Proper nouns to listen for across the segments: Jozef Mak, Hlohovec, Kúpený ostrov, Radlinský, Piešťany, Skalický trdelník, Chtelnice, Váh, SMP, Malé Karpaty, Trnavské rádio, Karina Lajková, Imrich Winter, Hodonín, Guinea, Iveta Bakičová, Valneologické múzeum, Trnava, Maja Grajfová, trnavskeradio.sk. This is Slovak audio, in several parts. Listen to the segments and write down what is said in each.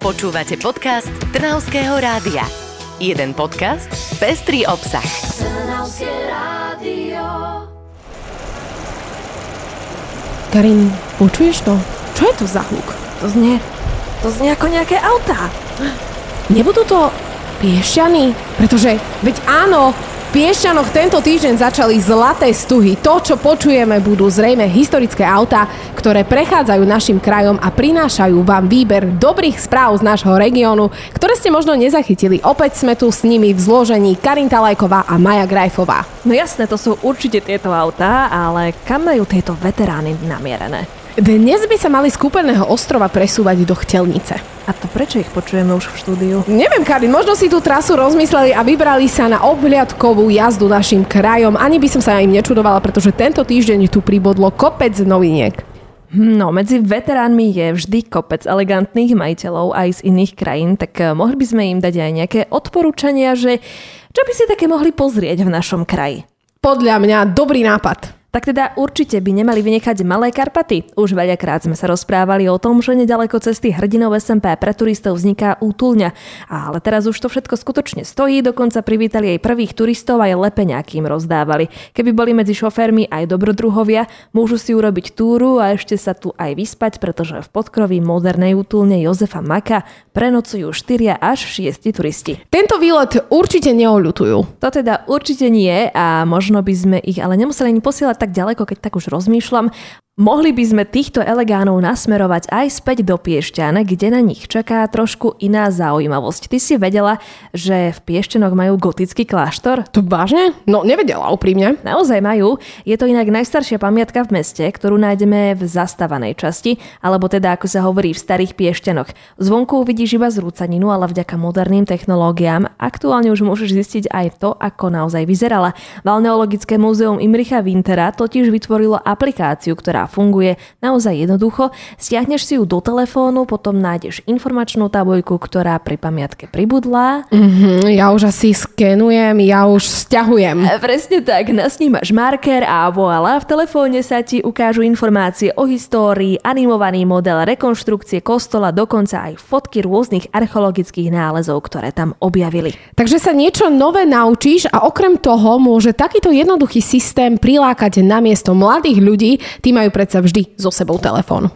Počúvate podcast Trnavského rádia. Jeden podcast, pestrý obsah. Trnavské rádio. Karin, počuješ to? Čo je to za hluk? To znie ako nejaké autá. Nebudú to Piešťany? Pretože, veď áno, v Piešťanoch tento týždeň začali zlaté stuhy. To, čo počujeme, budú zrejme historické autá, ktoré prechádzajú našim krajom a prinášajú vám výber dobrých správ z nášho regiónu, ktoré ste možno nezachytili. Opäť sme tu s nimi v zložení Karina Lajková a Maja Grajfová. No jasné, to sú určite tieto autá, ale kam majú tieto veterány namierené? Dnes by sa mali z Kúpeného ostrova presúvať do Chtelnice. A to prečo ich počujeme už v štúdiu? Neviem, Karin, možno si tú trasu rozmysleli a vybrali sa na obhliadkovú jazdu našim krajom. Ani by som sa im nečudovala, pretože tento týždeň tu pribodlo kopec noviniek. No, medzi veteránmi je vždy kopec elegantných majiteľov aj z iných krajín, tak mohli by sme im dať aj nejaké odporúčania, že čo by si také mohli pozrieť v našom kraji? Podľa mňa dobrý nápad. Tak teda určite by nemali vynechať Malé Karpaty. Už veľakrát sme sa rozprávali o tom, že nedaleko cesty hrdinov SMP pre turistov vzniká útulňa. Ale teraz už to všetko skutočne stojí, dokonca privítali aj prvých turistov aj lepeňáky im rozdávali. Keby boli medzi šoférmi aj dobrodruhovia, môžu si urobiť túru a ešte sa tu aj vyspať, pretože v podkroví modernej útulne Jozefa Maka prenocujú 4 až 6 turisti. Tento výlet určite neoľutujú. To teda určite nie a možno by sme ich ale nemuseli ani posielať tak ďaleko, keď tak už rozmýšľam. Mohli by sme týchto elegánov nasmerovať aj späť do Piešťan, kde na nich čaká trošku iná zaujímavosť. Ty si vedela, že v Piešťanoch majú gotický kláštor? To vážne? No, nevedela úprimne. Naozaj majú. Je to inak najstaršia pamiatka v meste, ktorú nájdeme v zastavanej časti, alebo teda ako sa hovorí v starých Piešťanoch. Zvonku vidíš iba zrúcaninu, ale vďaka moderným technológiám aktuálne už môžeš zistiť aj to, ako naozaj vyzerala. Valneologické múzeum Imricha Wintera totiž vytvorilo aplikáciu, ktorá funguje naozaj jednoducho. Stiahneš si ju do telefónu, potom nájdeš informačnú tabuľku, ktorá pri pamiatke pribudla. Ja už asi skenujem, ja už stiahujem. Presne tak, nasnímaš marker a voilà, v telefóne sa ti ukážu informácie o histórii, animovaný model, rekonštrukcie kostola, dokonca aj fotky rôznych archeologických nálezov, ktoré tam objavili. Takže sa niečo nové naučíš a okrem toho môže takýto jednoduchý systém prilákať namiesto mladých ľudí, tí majú predsa vždy so sebou telefón.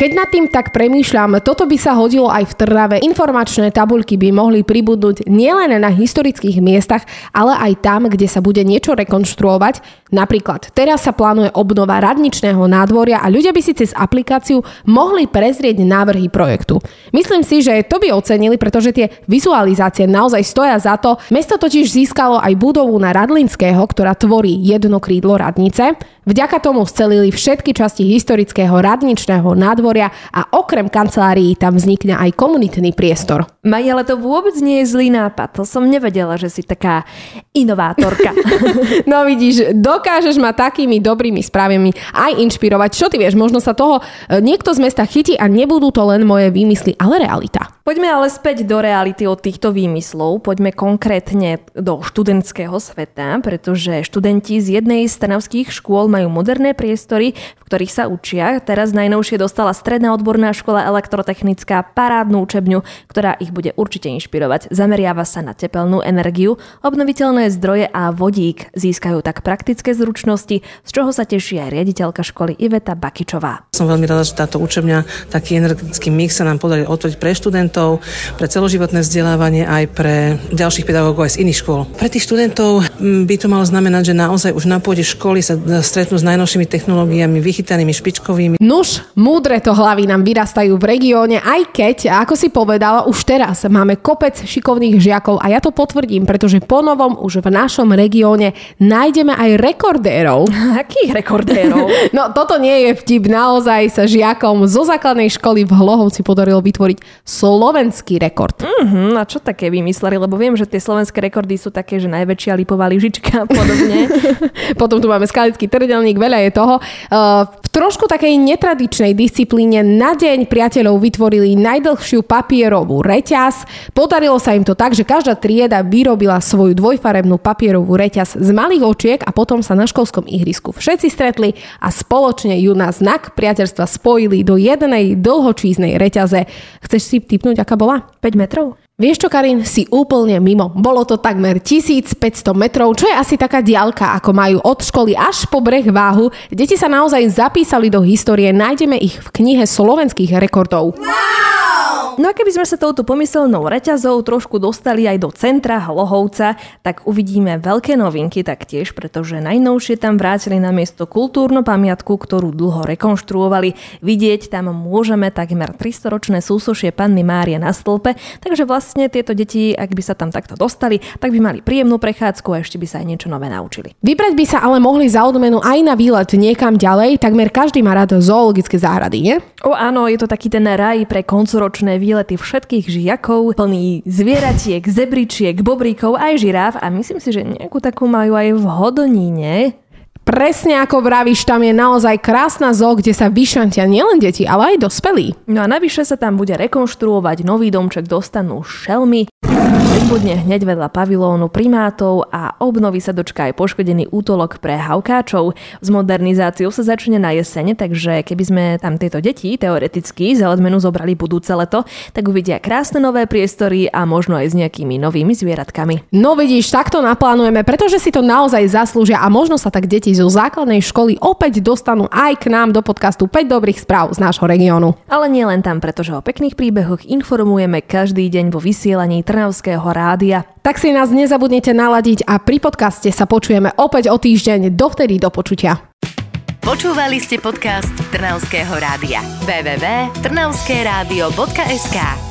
Keď nad tým tak premýšľam, toto by sa hodilo aj v Trnave. Informačné tabuľky by mohli pribudnúť nielen na historických miestach, ale aj tam, kde sa bude niečo rekonštruovať. Napríklad teraz sa plánuje obnova radničného nádvoria a ľudia by si cez aplikáciu mohli prezrieť návrhy projektu. Myslím si, že to by ocenili, pretože tie vizualizácie naozaj stoja za to. Mesto totiž získalo aj budovu na Radlinského, ktorá tvorí jedno krídlo radnice. Vďaka tomu scelili všetky časti historického radničného nádvoria a okrem kancelárií tam vznikne aj komunitný priestor. Maja, ale to vôbec nie je zlý nápad. To som nevedela, že si taká inovátorka. No vidíš, dokážeš ma takými dobrými správami aj inšpirovať. Čo ty vieš, možno sa toho niekto z mesta chytí a nebudú to len moje výmysly, ale realita. Poďme ale späť do reality od týchto výmyslov. Poďme konkrétne do študentského sveta, pretože študenti z jednej z trnavských škôl majú moderné priestory, v ktorých sa učia. Teraz najnovšie dostala Stredná odborná škola elektrotechnická parádnu učebňu, ktorá ich bude určite inšpirovať. Zameriava sa na tepelnú energiu, obnoviteľné zdroje a vodík. Získajú tak praktické zručnosti, z čoho sa teší aj riaditeľka školy Iveta Bakičová. Som veľmi rada, že táto učebňa, taký energetický mix sa nám podaril otvoriť pre študentov, pre celoživotné vzdelávanie aj pre ďalších pedagógov aj z iných škôl. Pre tých študentov by to malo znamenať, že naozaj už na pôde školy sa stretnú s najnovšími technológiami, vychytanými špičkovými. Nuž, múdre to hlavy nám vyrastajú v regióne, aj keď, ako si povedala, už teraz máme kopec šikovných žiakov a ja to potvrdím, pretože ponovom už v našom regióne nájdeme aj rekordérov. Akých rekordérov? No toto nie je vtip, naozaj sa žiakom zo základnej školy v Hlohovci podarilo vytvoriť slovenský rekord. A čo také vymysleli? Lebo viem, že tie slovenské rekordy sú také, že najväčšia lipová lyžička a podobne. Potom tu máme Skalický trdelník, veľa je toho. V trošku takej netradičnej disciplíne na deň priateľov vytvorili najdlhšiu papierovú reťaz. Podarilo sa im to tak, že každá trieda vyrobila svoju dvojfarebnú papierovú reťaz z malých očiek a potom sa na školskom ihrisku všetci stretli a spoločne ju na znak priateľstva spojili do jednej dlhočíznej reťaze. Chceš si tipnúť, typnúť, aká bola? 5 metrov? Vieš čo, Karin, si úplne mimo. Bolo to takmer 1500 metrov, čo je asi taká diaľka, ako majú od školy až po breh Váhu. Deti sa naozaj zapísali do histórie, nájdeme ich v knihe slovenských rekordov. No a keby sme sa touto pomyselnou reťazou trošku dostali aj do centra Hlohovca, tak uvidíme veľké novinky taktiež, pretože najnovšie tam vrátili na miesto kultúrnu pamiatku, ktorú dlho rekonštruovali. Vidieť tam môžeme takmer 300-ročné súsošie Panny Márie na stĺpe, takže vlastne tieto deti, ak by sa tam takto dostali, tak by mali príjemnú prechádzku a ešte by sa aj niečo nové naučili. Vybrať by sa ale mohli za odmenu aj na výlet niekam ďalej, takmer každý má rád zoologické záhrady, nie? O áno, je to taký ten raj pre koncoročné výlety všetkých žiakov, plný zvieratiek, zebričiek, bobríkov aj žiráv a myslím si, že nejakú takú majú aj v Hodoníne. Presne ako vravíš, tam je naozaj krásna zoo, kde sa vyšantia nielen deti, ale aj dospelí. No a navyše sa tam bude rekonštruovať nový domček, dostanú šelmy, pribudne hneď vedľa pavilónu primátov a obnoví sa dočka aj poškodený útolok pre havkáčov. S modernizáciou sa začne na jesene, takže keby sme tam tieto deti teoreticky za odmenu zobrali budúce leto, tak uvidia krásne nové priestory a možno aj s nejakými novými zvieratkami. No vidíš, takto naplánujeme, pretože si to naozaj zaslúžia a možno sa tak deti zo základnej školy opäť dostanú aj k nám do podcastu 5 dobrých správ z nášho regiónu. Ale nie len tam, pretože o pekných príbehoch informujeme každý deň vo vysielaní Trnavského rádia. Tak si nás nezabudnite naladiť a pri podcaste sa počujeme opäť o týždeň. Dovtedy do počutia. Počúvali ste podcast Trnavského rádia. www.trnavskeradio.sk